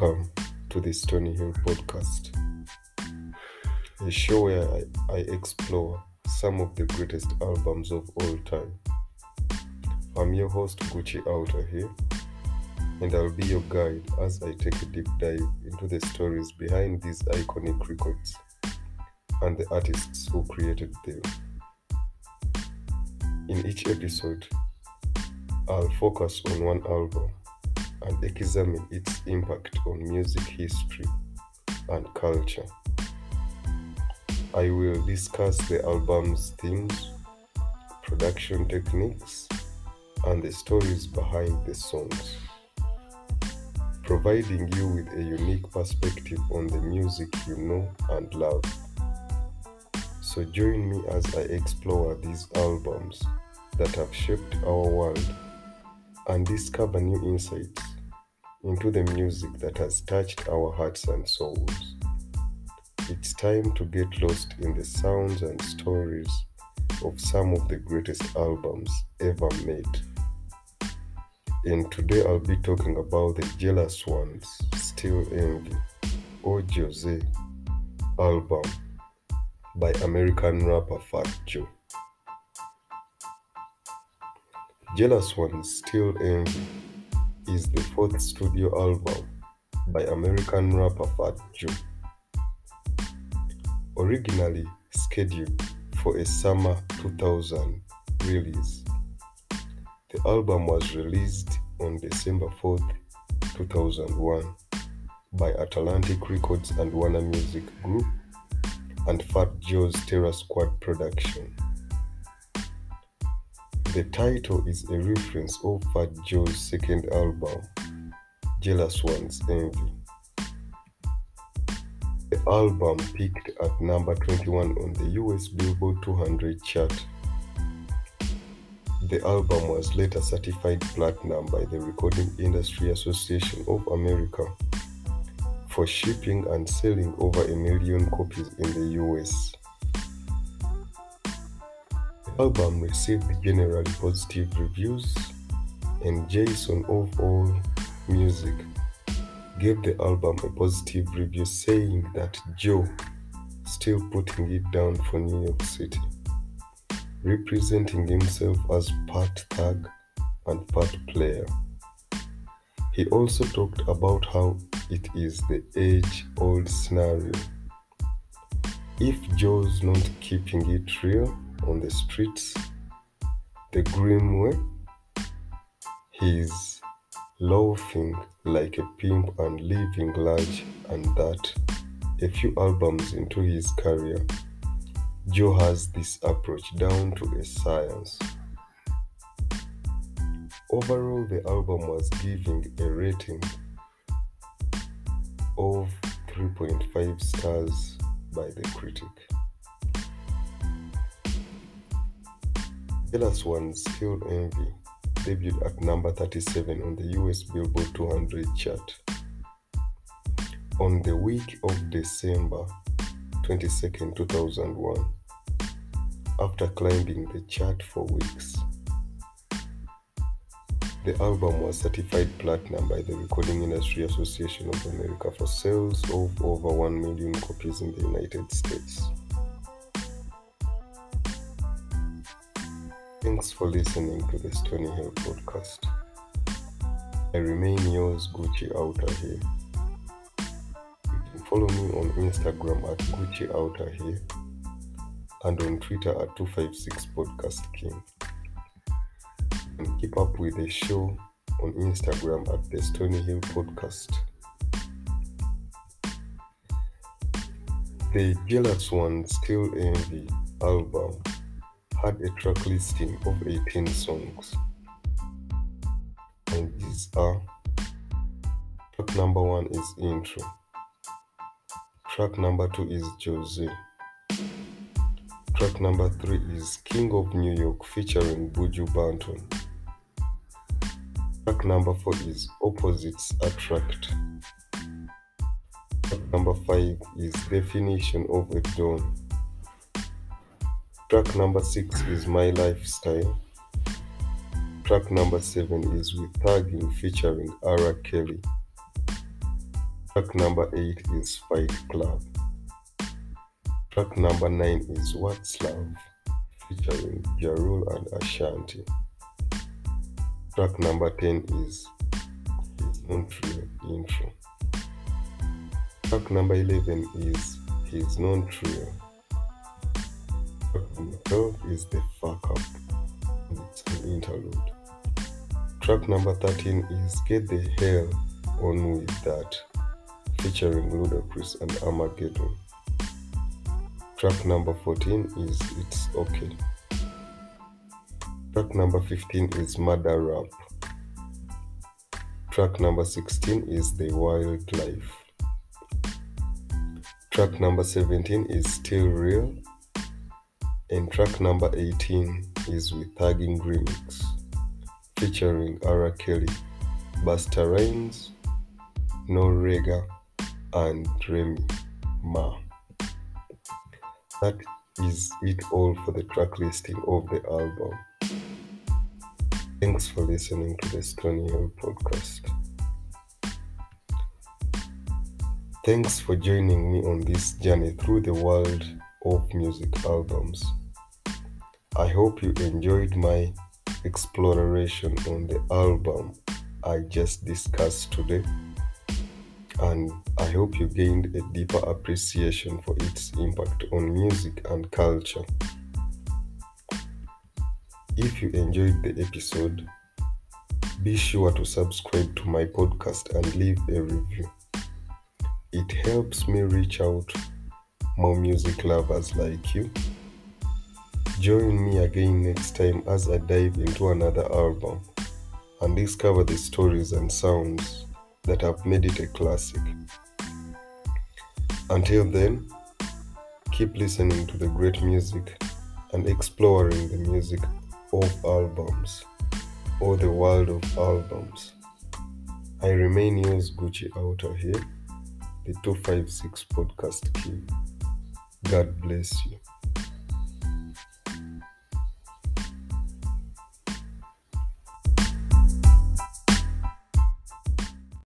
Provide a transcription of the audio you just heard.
welcome to the Stony Hill Podcast, a show where I explore some of the greatest albums of all time. I'm your host Gucci Outa here, and I'll be your guide as I take a deep dive into the stories behind these iconic records and the artists who created them. In each episode, I'll focus on one album and examine its impact on music history and culture. I will discuss the album's themes, production techniques, and the stories behind the songs, providing you with a unique perspective on the music you know and love. So join me as I explore these albums that have shaped our world and discover new insights into the music that has touched our hearts and souls. It's time to get lost in the sounds and stories of some of the greatest albums ever made. And today I'll be talking about the Jealous One's Envy, or Jealousy, album by American rapper Fat Joe. Jealous One's Envy is the fourth studio album by American rapper Fat Joe. Originally scheduled for a summer 2000 release, the album was released on December 4th, 2001 by Atlantic Records and Warner Music Group and Fat Joe's Terror Squad Productions. The title is a reference of Fat Joe's second album, Jealous One's Envy. The album peaked at number 21 on the US Billboard 200 chart. The album was later certified platinum by the Recording Industry Association of America for shipping and selling over 1 million copies in the US. The album received generally positive reviews, and Jason of AllMusic gave the album a positive review, saying that Joe still putting it down for New York City, representing himself as part thug and part player. He also talked about how it is the age-old scenario. If Joe's not keeping it real on the streets, the grim way, he's loafing like a pimp and living large, and that a few albums into his career, Joe has this approach down to a science. Overall, the album was giving a rating of 3.5 stars by the critic. Jealous One's Envy debuted at number 37 on the US Billboard 200 chart. On the week of December 22nd, 2001, after climbing the chart for weeks, the album was certified platinum by the Recording Industry Association of America for sales of over 1 million copies in the United States. Thanks for listening to the Stony Hill Podcast. I remain yours, Gucci Outa here. You can follow me on Instagram at Gucci Outa here and on Twitter at 256 Podcast King. And keep up with the show on Instagram at the Stony Hill Podcast. The Jealous One's Envy album had a track listing of 18 songs, and these are: track number 1 is Intro, track number 2 is Jealousy, track number 3 is King of New York featuring Buju Banton. Track number 4 is Opposites Attract. Track number 5 is Definition of a Dawn. Track number 6 is My Lifestyle. Track number 7 is With Thugging featuring R. Kelly. Track number 8 is Fight Club. Track number 9 is What's Love, featuring Ja Rule and Ashanti. Track number 10 is His Intro. Track number 11 is His Non-Trio. Track number 12 is The Fuck Up. It's an interlude. Track number 13 is Get the Hell On With That, featuring Ludacris and Armageddon. Track number 14 is It's Okay. Track number 15 is Murder Rap. Track number 16 is The Wildlife. Track number 17 is Still Real, and track number 18 is With Thugging Remix, featuring R. Kelly, Busta Rhymes, Noreaga, and Remy Ma. That is it all for the track listing of the album. Thanks for listening to the Stony Hill Podcast. Thanks for joining me on this journey through the world of music albums. I hope you enjoyed my exploration on the album I just discussed today, and I hope you gained a deeper appreciation for its impact on music and culture. If you enjoyed the episode, be sure to subscribe to my podcast and leave a review. It helps me reach out more music lovers like you. Join me again next time as I dive into another album and discover the stories and sounds that have made it a classic. Until then, keep listening to the great music and exploring the music of albums or the world of albums. I remain yours, Gucci Outa here, the 256 Podcast King. God bless you.